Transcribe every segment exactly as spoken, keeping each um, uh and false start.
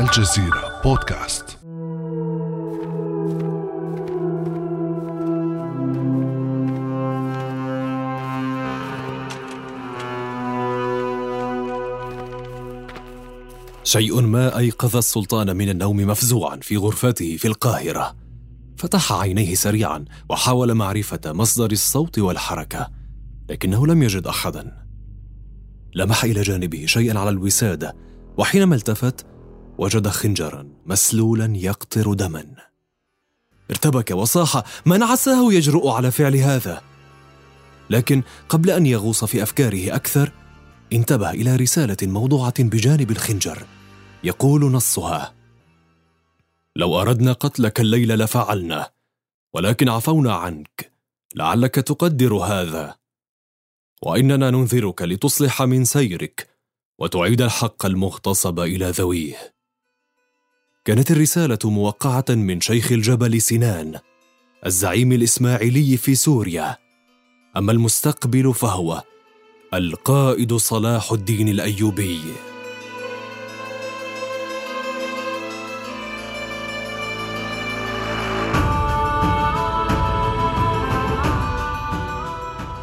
الجزيرة بودكاست. شيء ما أيقظ السلطان من النوم مفزوعا في غرفته في القاهرة. فتح عينيه سريعا وحاول معرفة مصدر الصوت والحركة، لكنه لم يجد أحدا. لمح إلى جانبه شيئا على الوسادة، وحينما التفت وجد خنجرا مسلولا يقطر دما. ارتبك وصاح: من عساه يجرؤ على فعل هذا؟ لكن قبل أن يغوص في أفكاره أكثر، انتبه إلى رسالة موضوعة بجانب الخنجر يقول نصها: لو أردنا قتلك الليلة لفعلنا، ولكن عفونا عنك لعلك تقدر هذا، وإننا ننذرك لتصلح من سيرك وتعيد الحق المغتصب إلى ذويه. كانت الرسالة موقعة من شيخ الجبل سنان، الزعيم الإسماعيلي في سوريا. أما المستقبل فهو القائد صلاح الدين الأيوبي.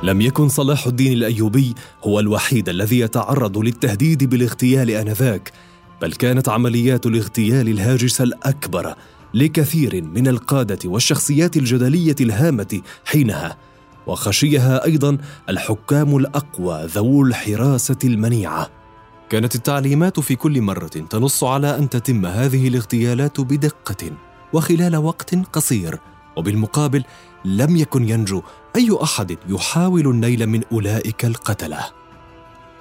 لم يكن صلاح الدين الأيوبي هو الوحيد الذي يتعرض للتهديد بالاغتيال آنذاك، بل كانت عمليات الاغتيال الهاجسة الأكبر لكثير من القادة والشخصيات الجدلية الهامة حينها، وخشيها أيضاً الحكام الأقوى ذو الحراسة المنيعة. كانت التعليمات في كل مرة تنص على أن تتم هذه الاغتيالات بدقة وخلال وقت قصير، وبالمقابل لم يكن ينجو أي أحد يحاول النيل من أولئك القتلة.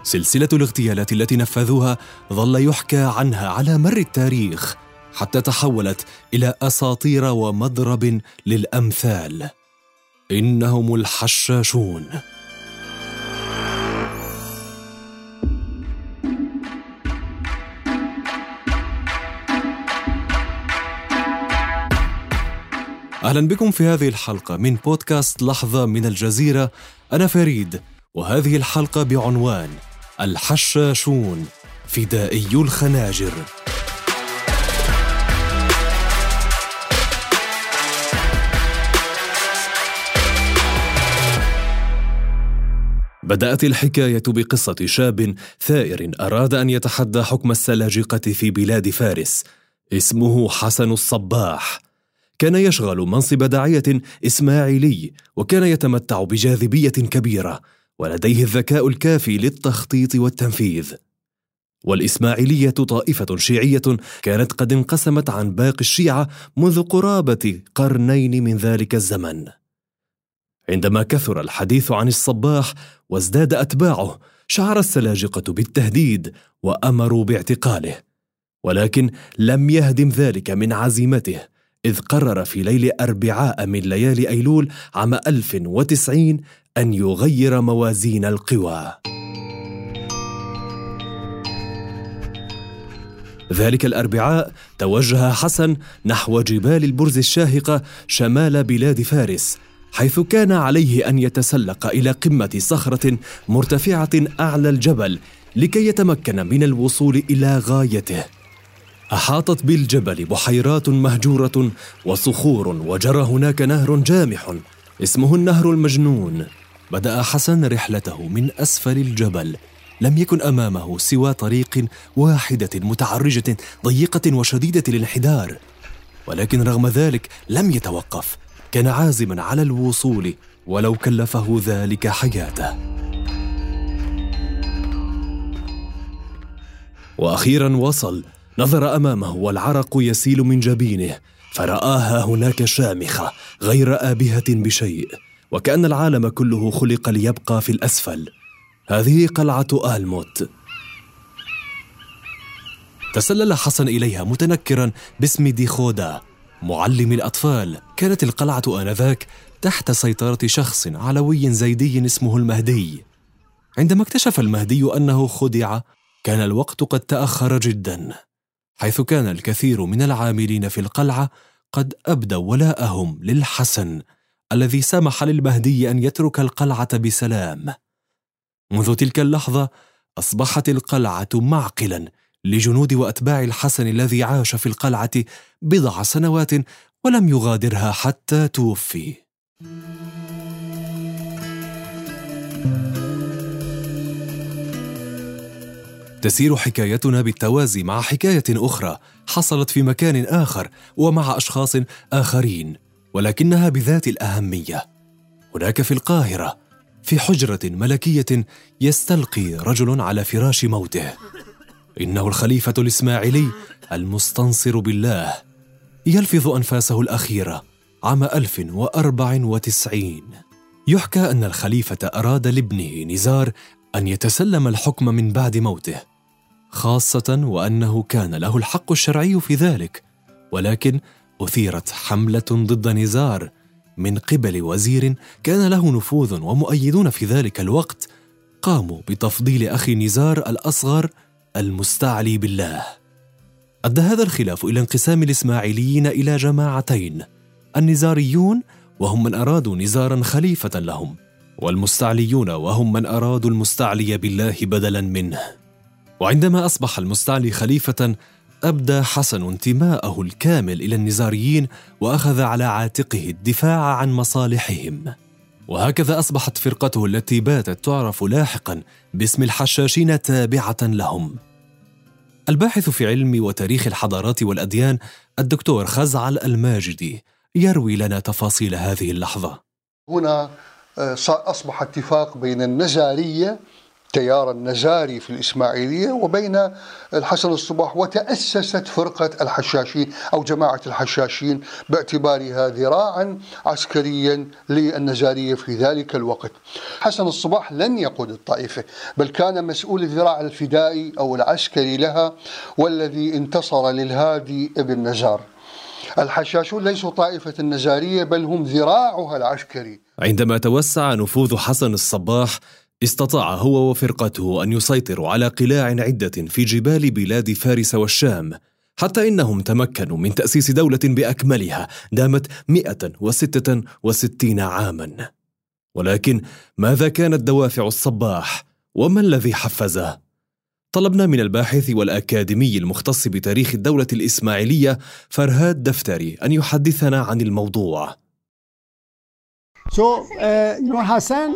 سلسلة الاغتيالات التي نفذوها ظل يحكى عنها على مر التاريخ، حتى تحولت إلى أساطير ومضرب للأمثال. إنهم الحشاشون. أهلا بكم في هذه الحلقة من بودكاست لحظة من الجزيرة. أنا فريد، وهذه الحلقة بعنوان الحشاشون، فدائي الخناجر. بدأت الحكاية بقصة شاب ثائر أراد أن يتحدى حكم السلاجقة في بلاد فارس، اسمه حسن الصباح. كان يشغل منصب داعية إسماعيلي، وكان يتمتع بجاذبية كبيرة، ولديه الذكاء الكافي للتخطيط والتنفيذ. والإسماعيلية طائفة شيعية كانت قد انقسمت عن باقي الشيعة منذ قرابة قرنين من ذلك الزمن. عندما كثر الحديث عن الصباح وازداد أتباعه، شعر السلاجقة بالتهديد وأمروا باعتقاله، ولكن لم يهدم ذلك من عزيمته، إذ قرر في ليل أربعاء من ليالي أيلول عام ألف وتسعين أن يغير موازين القوى. ذلك الأربعاء توجه حسن نحو جبال البرز الشاهقة شمال بلاد فارس، حيث كان عليه أن يتسلق إلى قمة صخرة مرتفعة أعلى الجبل لكي يتمكن من الوصول إلى غايته. أحاطت بالجبل بحيرات مهجورة وصخور، وجرى هناك نهر جامح اسمه النهر المجنون. بدأ حسن رحلته من أسفل الجبل. لم يكن أمامه سوى طريق واحدة متعرجة ضيقة وشديدة الانحدار، ولكن رغم ذلك لم يتوقف. كان عازما على الوصول ولو كلفه ذلك حياته. وأخيرا وصل. نظر أمامه والعرق يسيل من جبينه، فرآها هناك شامخة غير آبهة بشيء، وكأن العالم كله خلق ليبقى في الأسفل. هذه قلعة آلموت. تسلل حسن إليها متنكرا باسم ديخودا معلم الأطفال. كانت القلعة آنذاك تحت سيطرة شخص علوي زيدي اسمه المهدي. عندما اكتشف المهدي أنه خدع كان الوقت قد تأخر جدا، حيث كان الكثير من العاملين في القلعة قد أبدوا ولاءهم للحسن الذي سمح للمهدي أن يترك القلعة بسلام. منذ تلك اللحظة أصبحت القلعة معقلا لجنود وأتباع الحسن الذي عاش في القلعة بضع سنوات ولم يغادرها حتى توفي. تسير حكايتنا بالتوازي مع حكاية أخرى حصلت في مكان آخر ومع أشخاص آخرين، ولكنها بذات الأهمية. هناك في القاهرة في حجرة ملكية يستلقي رجل على فراش موته. إنه الخليفة الإسماعيلي المستنصر بالله، يلفظ أنفاسه الأخيرة عام ألف وأربعة وتسعين. يحكى أن الخليفة أراد لابنه نزار أن يتسلم الحكم من بعد موته، خاصة وأنه كان له الحق الشرعي في ذلك، ولكن أثيرت حملة ضد نزار من قبل وزير كان له نفوذ ومؤيدون في ذلك الوقت قاموا بتفضيل أخي نزار الأصغر المستعلي بالله. أدى هذا الخلاف إلى انقسام الإسماعيليين إلى جماعتين: النزاريون وهم من أرادوا نزارا خليفة لهم، والمستعليون وهم من أرادوا المستعلي بالله بدلا منه. وعندما أصبح المستعلي خليفة أبدى حسن انتماءه الكامل إلى النزاريين وأخذ على عاتقه الدفاع عن مصالحهم. وهكذا أصبحت فرقته التي باتت تعرف لاحقا باسم الحشاشين تابعة لهم. الباحث في علم وتاريخ الحضارات والأديان الدكتور خزعل الماجدي يروي لنا تفاصيل هذه اللحظة. هنا أصبح اتفاق بين النزارية، تيار النزاري في الإسماعيلية، وبين الحسن الصباح، وتأسست فرقة الحشاشين أو جماعة الحشاشين باعتبارها ذراعا عسكريا للنزارية في ذلك الوقت. حسن الصباح لن يقود الطائفة، بل كان مسؤول الذراع الفدائي أو العسكري لها، والذي انتصر للهادي ابن نزار. الحشاشون ليسوا طائفة النزارية، بل هم ذراعها العسكري. عندما توسع نفوذ حسن الصباح استطاع هو وفرقته أن يسيطروا على قلاع عدة في جبال بلاد فارس والشام، حتى إنهم تمكنوا من تأسيس دولة بأكملها دامت مئة وستة وستين عاما. ولكن ماذا كانت دوافع الصباح؟ وما الذي حفزه؟ طلبنا من الباحث والأكاديمي المختص بتاريخ الدولة الإسماعيلية فرهاد دفتري أن يحدثنا عن الموضوع. So, uh, you know, Hassan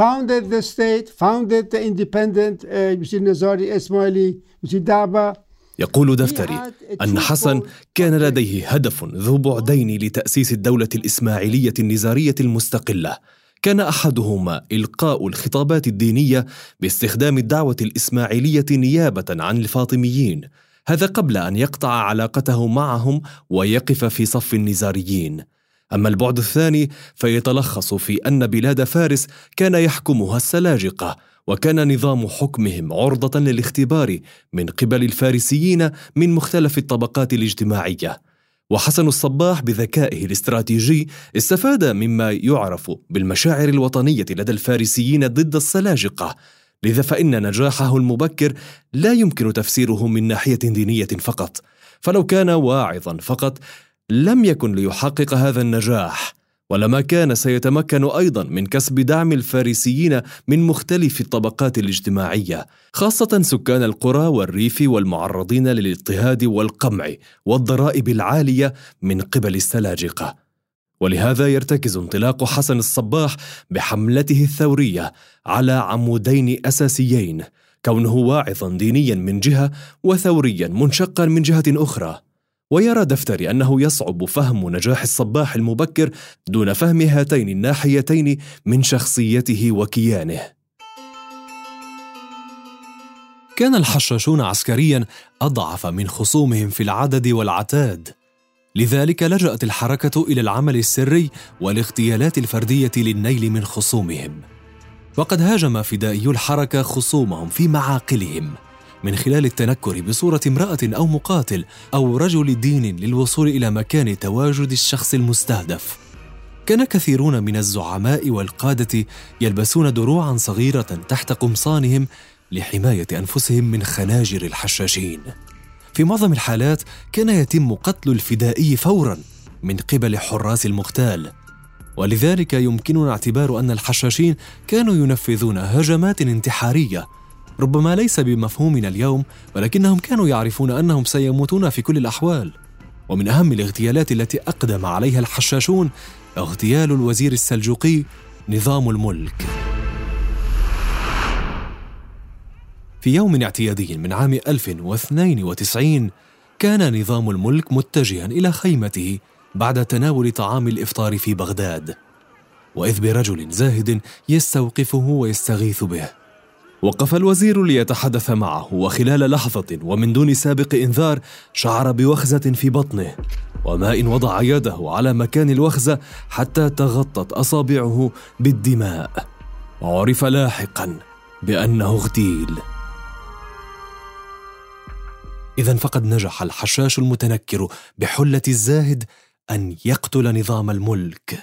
founded the state, founded the independent, uh, you see, Nazari, Ismaili, you see, Daba. يقول دفتري أن حسن كان لديه هدف ذو بعدين لتأسيس الدولة الإسماعيلية النزارية المستقلة. كان أحدهما إلقاء الخطابات الدينية باستخدام الدعوة الإسماعيلية نيابة عن الفاطميين، هذا قبل أن يقطع علاقته معهم ويقف في صف النزاريين. أما البعد الثاني فيتلخص في أن بلاد فارس كان يحكمها السلاجقة، وكان نظام حكمهم عرضة للاختبار من قبل الفارسيين من مختلف الطبقات الاجتماعية. وحسن الصباح بذكائه الاستراتيجي استفاد مما يعرف بالمشاعر الوطنية لدى الفارسيين ضد السلاجقة، لذا فإن نجاحه المبكر لا يمكن تفسيره من ناحية دينية فقط، فلو كان واعظا فقط لم يكن ليحقق هذا النجاح، ولما كان سيتمكن أيضا من كسب دعم الفارسيين من مختلف الطبقات الاجتماعية، خاصة سكان القرى والريف والمعرضين للاضطهاد والقمع والضرائب العالية من قبل السلاجقة. ولهذا يرتكز انطلاق حسن الصباح بحملته الثورية على عمودين أساسيين: كونه واعظا دينيا من جهة، وثوريا منشقا من جهة أخرى. ويرى دفتري أنه يصعب فهم نجاح الصباح المبكر دون فهم هاتين الناحيتين من شخصيته وكيانه. كان الحشاشون عسكريا أضعف من خصومهم في العدد والعتاد، لذلك لجأت الحركة إلى العمل السري والاغتيالات الفردية للنيل من خصومهم. وقد هاجم فدائي الحركة خصومهم في معاقلهم من خلال التنكر بصورة امرأة أو مقاتل أو رجل دين للوصول إلى مكان تواجد الشخص المستهدف. كان كثيرون من الزعماء والقادة يلبسون دروعا صغيرة تحت قمصانهم لحماية أنفسهم من خناجر الحشاشين. في معظم الحالات كان يتم قتل الفدائي فورا من قبل حراس المغتال، ولذلك يمكننا اعتبار أن الحشاشين كانوا ينفذون هجمات انتحارية ربما ليس بمفهومنا اليوم، ولكنهم كانوا يعرفون أنهم سيموتون في كل الأحوال. ومن أهم الاغتيالات التي أقدم عليها الحشاشون اغتيال الوزير السلجوقي نظام الملك. في يوم اعتيادي من عام ألف واثنين وتسعين كان نظام الملك متجها إلى خيمته بعد تناول طعام الإفطار في بغداد، وإذ برجل زاهد يستوقفه ويستغيث به. وقف الوزير ليتحدث معه، وخلال لحظة ومن دون سابق إنذار شعر بوخزة في بطنه، وما إن وضع يده على مكان الوخزة حتى تغطت أصابعه بالدماء، وعرف لاحقا بأنه اغتيل. إذن فقد نجح الحشاش المتنكر بحلة الزاهد أن يقتل نظام الملك.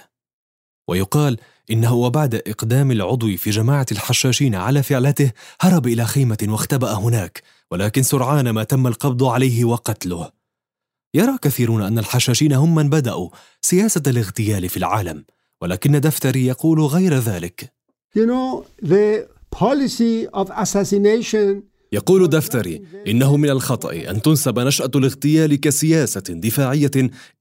ويقال إنه وبعد إقدام العضو في جماعة الحشاشين على فعلته هرب إلى خيمة واختبأ هناك، ولكن سرعان ما تم القبض عليه وقتله. يرى كثيرون أن الحشاشين هم من بدأوا سياسة الاغتيال في العالم، ولكن دفتري يقول غير ذلك. You know, the policy of assassination. يقول دفتري إنه من الخطأ أن تنسب نشأة الاغتيال كسياسة دفاعية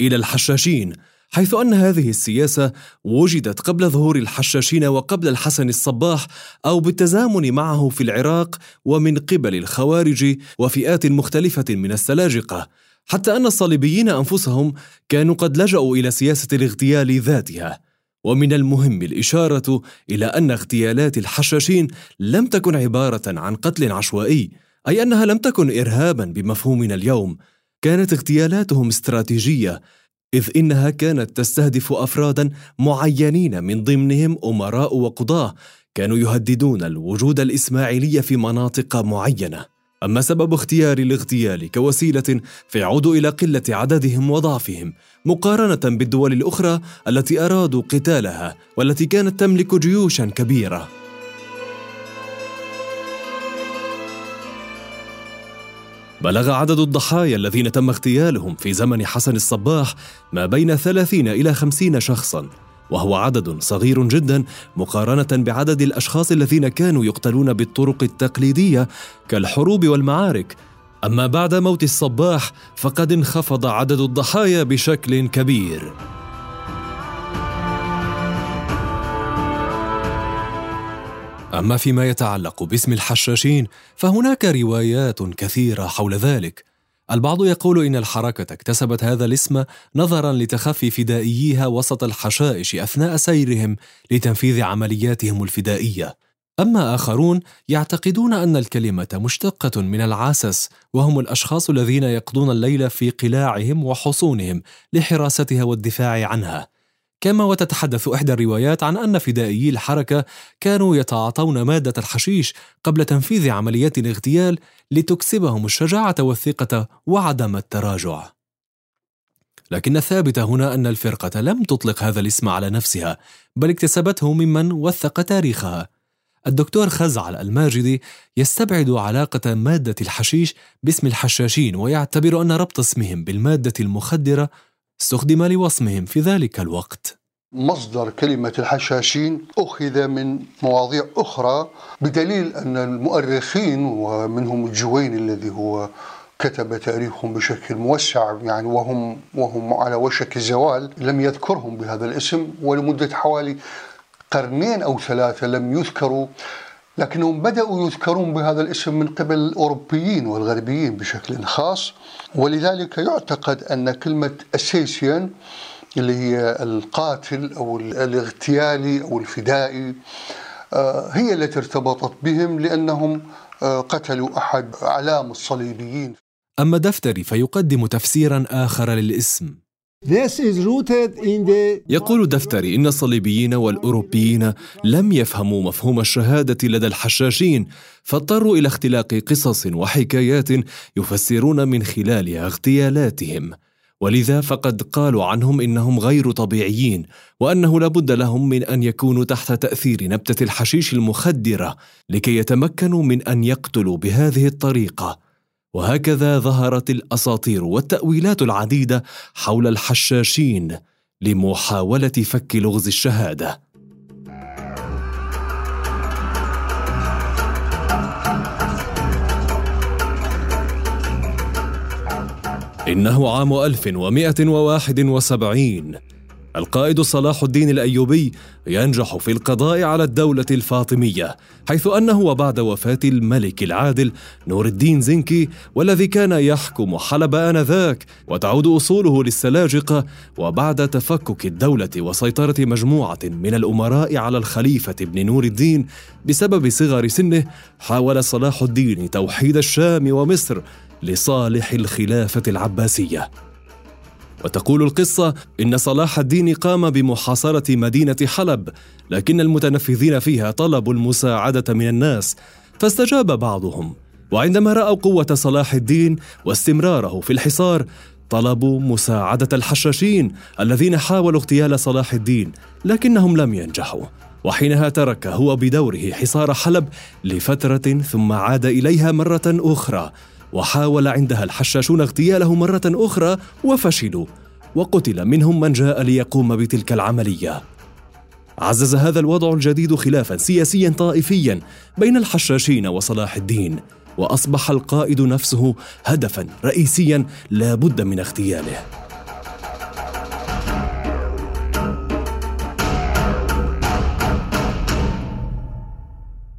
إلى الحشاشين، حيث أن هذه السياسة وجدت قبل ظهور الحشاشين وقبل الحسن الصباح أو بالتزامن معه في العراق ومن قبل الخوارج وفئات مختلفة من السلاجقة، حتى أن الصليبيين أنفسهم كانوا قد لجأوا إلى سياسة الاغتيال ذاتها. ومن المهم الإشارة إلى أن اغتيالات الحشاشين لم تكن عبارة عن قتل عشوائي، أي أنها لم تكن إرهابا بمفهومنا اليوم. كانت اغتيالاتهم استراتيجية، إذ إنها كانت تستهدف أفرادا معينين من ضمنهم أمراء وقضاة كانوا يهددون الوجود الإسماعيلي في مناطق معينة. أما سبب اختيار الاغتيال كوسيلة فيعود إلى قلة عددهم وضعفهم مقارنة بالدول الأخرى التي أرادوا قتالها والتي كانت تملك جيوشا كبيرة. بلغ عدد الضحايا الذين تم اغتيالهم في زمن حسن الصباح ما بين ثلاثين إلى خمسين شخصاً، وهو عدد صغير جداً مقارنة بعدد الأشخاص الذين كانوا يقتلون بالطرق التقليدية كالحروب والمعارك. أما بعد موت الصباح فقد انخفض عدد الضحايا بشكل كبير. أما فيما يتعلق باسم الحشاشين فهناك روايات كثيرة حول ذلك. البعض يقول إن الحركة اكتسبت هذا الاسم نظراً لتخفي فدائيها وسط الحشائش أثناء سيرهم لتنفيذ عملياتهم الفدائية. أما آخرون يعتقدون أن الكلمة مشتقة من العسس، وهم الأشخاص الذين يقضون الليل في قلاعهم وحصونهم لحراستها والدفاع عنها. كما وتتحدث إحدى الروايات عن أن فدائيي الحركة كانوا يتعاطون مادة الحشيش قبل تنفيذ عمليات الاغتيال لتكسبهم الشجاعة والثقة وعدم التراجع. لكن الثابت هنا أن الفرقة لم تطلق هذا الاسم على نفسها، بل اكتسبته ممن وثق تاريخها. الدكتور خزعل الماجدي يستبعد علاقة مادة الحشيش باسم الحشاشين، ويعتبر أن ربط اسمهم بالمادة المخدرة استخدم لوصمهم في ذلك الوقت. مصدر كلمة الحشاشين أخذ من مواضيع أخرى، بدليل أن المؤرخين ومنهم الجويني الذي هو كتب تاريخهم بشكل موسع يعني وهم وهم على وشك الزوال، لم يذكرهم بهذا الاسم، ولمدة حوالي قرنين أو ثلاثة لم يذكروا، لكنهم بدأوا يذكرون بهذا الاسم من قبل الأوروبيين والغربيين بشكل خاص. ولذلك يعتقد أن كلمة أساسيان اللي هي القاتل أو الاغتيالي أو الفدائي هي التي ارتبطت بهم لأنهم قتلوا أحد أعلام الصليبيين. أما دفتري فيقدم تفسيرا آخر للاسم، يقول دفتري إن الصليبيين والأوروبيين لم يفهموا مفهوم الشهادة لدى الحشاشين، فاضطروا إلى اختلاق قصص وحكايات يفسرون من خلالها اغتيالاتهم، ولذا فقد قالوا عنهم إنهم غير طبيعيين، وأنه لابد لهم من أن يكونوا تحت تأثير نبتة الحشيش المخدرة لكي يتمكنوا من أن يقتلوا بهذه الطريقة. وهكذا ظهرت الأساطير والتأويلات العديدة حول الحشاشين لمحاولة فك لغز الشهادة. إنه عام ألف ومئة وواحد وسبعين، القائد صلاح الدين الأيوبي ينجح في القضاء على الدولة الفاطمية، حيث أنه وبعد وفاة الملك العادل نور الدين زنكي والذي كان يحكم حلب آنذاك، وتعود أصوله للسلاجقة، وبعد تفكك الدولة وسيطرة مجموعة من الأمراء على الخليفة ابن نور الدين بسبب صغر سنه، حاول صلاح الدين توحيد الشام ومصر لصالح الخلافة العباسية. وتقول القصة إن صلاح الدين قام بمحاصرة مدينة حلب، لكن المتنفذين فيها طلبوا المساعدة من الناس فاستجاب بعضهم، وعندما رأوا قوة صلاح الدين واستمراره في الحصار طلبوا مساعدة الحشاشين الذين حاولوا اغتيال صلاح الدين، لكنهم لم ينجحوا، وحينها ترك هو بدوره حصار حلب لفترة ثم عاد إليها مرة أخرى، وحاول عندها الحشاشون اغتياله مرة أخرى وفشلوا، وقتل منهم من جاء ليقوم بتلك العملية. عزز هذا الوضع الجديد خلافا سياسيا طائفيا بين الحشاشين وصلاح الدين، وأصبح القائد نفسه هدفا رئيسيا لا بد من اغتياله.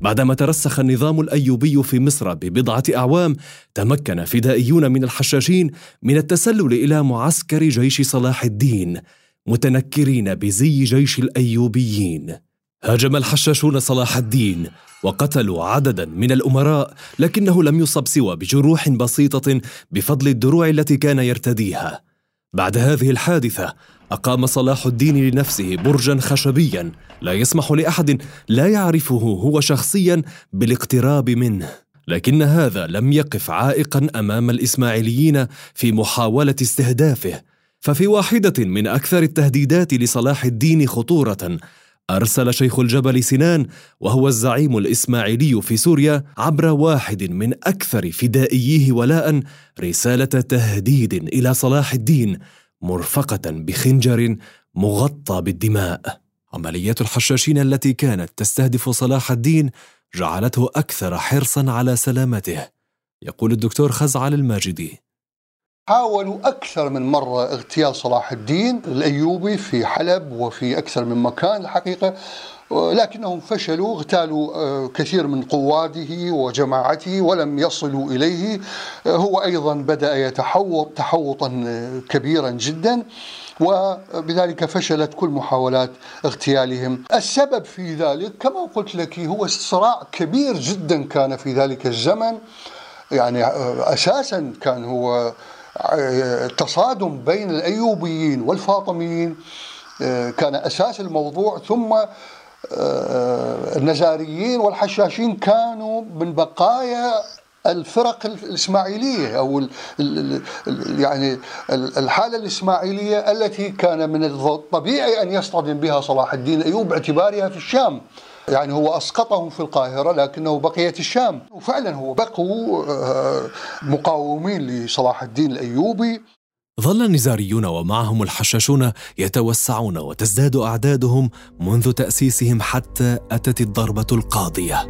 بعدما ترسخ النظام الأيوبي في مصر ببضعة أعوام، تمكن فدائيون من الحشاشين من التسلل إلى معسكر جيش صلاح الدين متنكرين بزي جيش الأيوبيين. هاجم الحشاشون صلاح الدين وقتلوا عددا من الأمراء، لكنه لم يصب سوى بجروح بسيطة بفضل الدروع التي كان يرتديها. بعد هذه الحادثة أقام صلاح الدين لنفسه برجا خشبيا لا يسمح لأحد لا يعرفه هو شخصيا بالاقتراب منه، لكن هذا لم يقف عائقا أمام الإسماعيليين في محاولة استهدافه، ففي واحدة من أكثر التهديدات لصلاح الدين خطورة أرسل شيخ الجبل سنان، وهو الزعيم الإسماعيلي في سوريا، عبر واحد من أكثر فدائيه ولاء رسالة تهديد إلى صلاح الدين مرفقة بخنجر مغطى بالدماء. عمليات الحشاشين التي كانت تستهدف صلاح الدين جعلته أكثر حرصا على سلامته. يقول الدكتور خزعل الماجدي: حاولوا أكثر من مرة اغتيال صلاح الدين الأيوبي في حلب وفي أكثر من مكان الحقيقة، لكنهم فشلوا، اغتالوا كثير من قواده وجماعته ولم يصلوا إليه. هو أيضا بدأ يتحوط تحوطا كبيرا جدا، وبذلك فشلت كل محاولات اغتيالهم. السبب في ذلك كما قلت لك هو صراع كبير جدا كان في ذلك الزمن، يعني أساسا كان هو تصادم بين الأيوبيين والفاطميين، كان أساس الموضوع، ثم النزاريين والحشاشين كانوا من بقايا الفرق الإسماعيلية، أو ال ال ال يعني الحالة الإسماعيلية التي كان من الطبيعي أن يصطدم بها صلاح الدين الأيوبي باعتبارها في الشام، يعني هو أسقطهم في القاهرة لكنه بقيت الشام، وفعلا هو بقوا مقاومين لصلاح الدين الأيوبي. ظل النزاريون ومعهم الحشاشون يتوسعون وتزداد أعدادهم منذ تأسيسهم حتى أتت الضربة القاضية.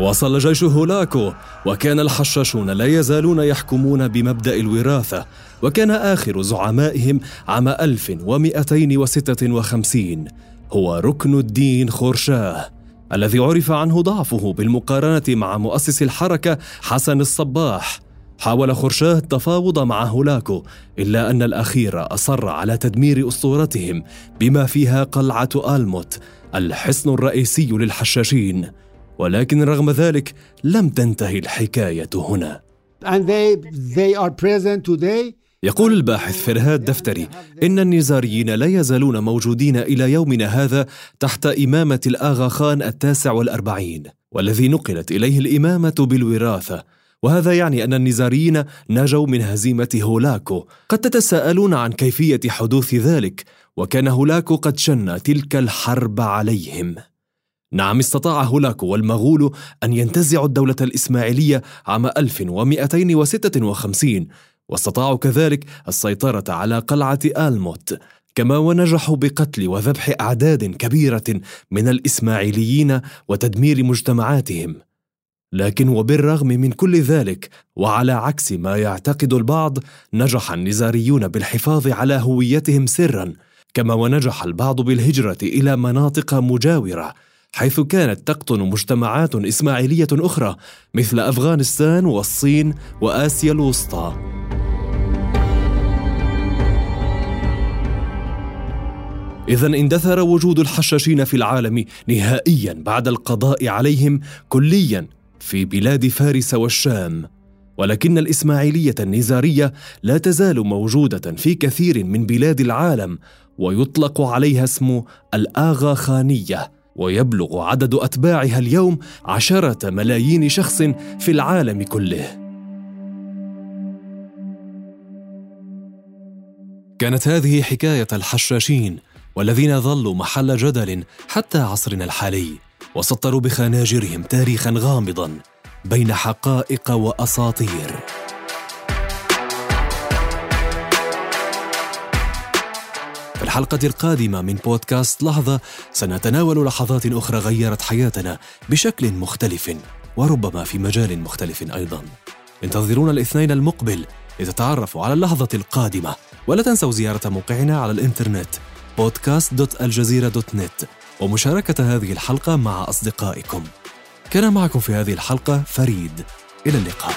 وصل جيش هولاكو، وكان الحشاشون لا يزالون يحكمون بمبدأ الوراثة، وكان آخر زعمائهم عام ألف ومئتين وستة وخمسين هو ركن الدين خورشاه، الذي عرف عنه ضعفه بالمقارنة مع مؤسس الحركة حسن الصباح. حاول خورشاه التفاوض مع هولاكو، إلا أن الأخير أصر على تدمير أسطورتهم بما فيها قلعة ألموت الحصن الرئيسي للحشاشين، ولكن رغم ذلك لم تنتهي الحكاية هنا. and they they are present today. يقول الباحث فرهاد دفتري إن النزاريين لا يزالون موجودين إلى يومنا هذا تحت إمامة الآغا خان التاسع والأربعين، والذي نقلت إليه الإمامة بالوراثة، وهذا يعني أن النزاريين نجوا من هزيمة هولاكو. قد تتساءلون عن كيفية حدوث ذلك، وكان هولاكو قد شن تلك الحرب عليهم. نعم، استطاع هولاكو والمغول أن ينتزعوا الدولة الإسماعيلية عام ألف ومئتين وستة وخمسين، واستطاعوا كذلك السيطرة على قلعة آلموت، كما ونجحوا بقتل وذبح أعداد كبيرة من الإسماعيليين وتدمير مجتمعاتهم. لكن وبالرغم من كل ذلك، وعلى عكس ما يعتقد البعض، نجح النزاريون بالحفاظ على هويتهم سراً، كما ونجح البعض بالهجرة إلى مناطق مجاورة حيث كانت تقطن مجتمعات إسماعيلية أخرى مثل أفغانستان والصين وآسيا الوسطى. إذن اندثر وجود الحشاشين في العالم نهائياً بعد القضاء عليهم كلياً في بلاد فارس والشام، ولكن الإسماعيلية النزارية لا تزال موجودة في كثير من بلاد العالم، ويطلق عليها اسم الآغا خانية، ويبلغ عدد أتباعها اليوم عشرة ملايين شخص في العالم كله. كانت هذه حكاية الحشاشين، والذين ظلوا محل جدل حتى عصرنا الحالي، وسطروا بخناجرهم تاريخاً غامضاً بين حقائق وأساطير. في الحلقة القادمة من بودكاست لحظة سنتناول لحظات أخرى غيرت حياتنا بشكل مختلف، وربما في مجال مختلف أيضاً. انتظرونا الاثنين المقبل لتتعرفوا على اللحظة القادمة، ولا تنسوا زيارة موقعنا على الإنترنت بودكاست دوت الجزيرة دوت نت ومشاركة هذه الحلقة مع أصدقائكم. كان معكم في هذه الحلقة فريد، إلى اللقاء.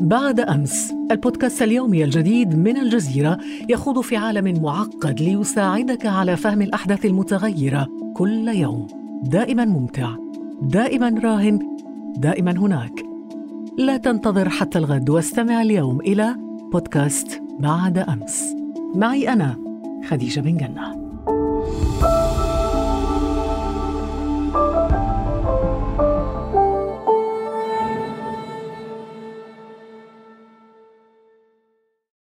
بعد أمس، البودكاست اليومي الجديد من الجزيرة يخوض في عالم معقد ليساعدك على فهم الأحداث المتغيرة كل يوم. دائماً ممتع، دائماً راهن، دائماً هناك. لا تنتظر حتى الغد، واستمع اليوم إلى بودكاست بعد أمس. معي أنا خديجة بن جنة.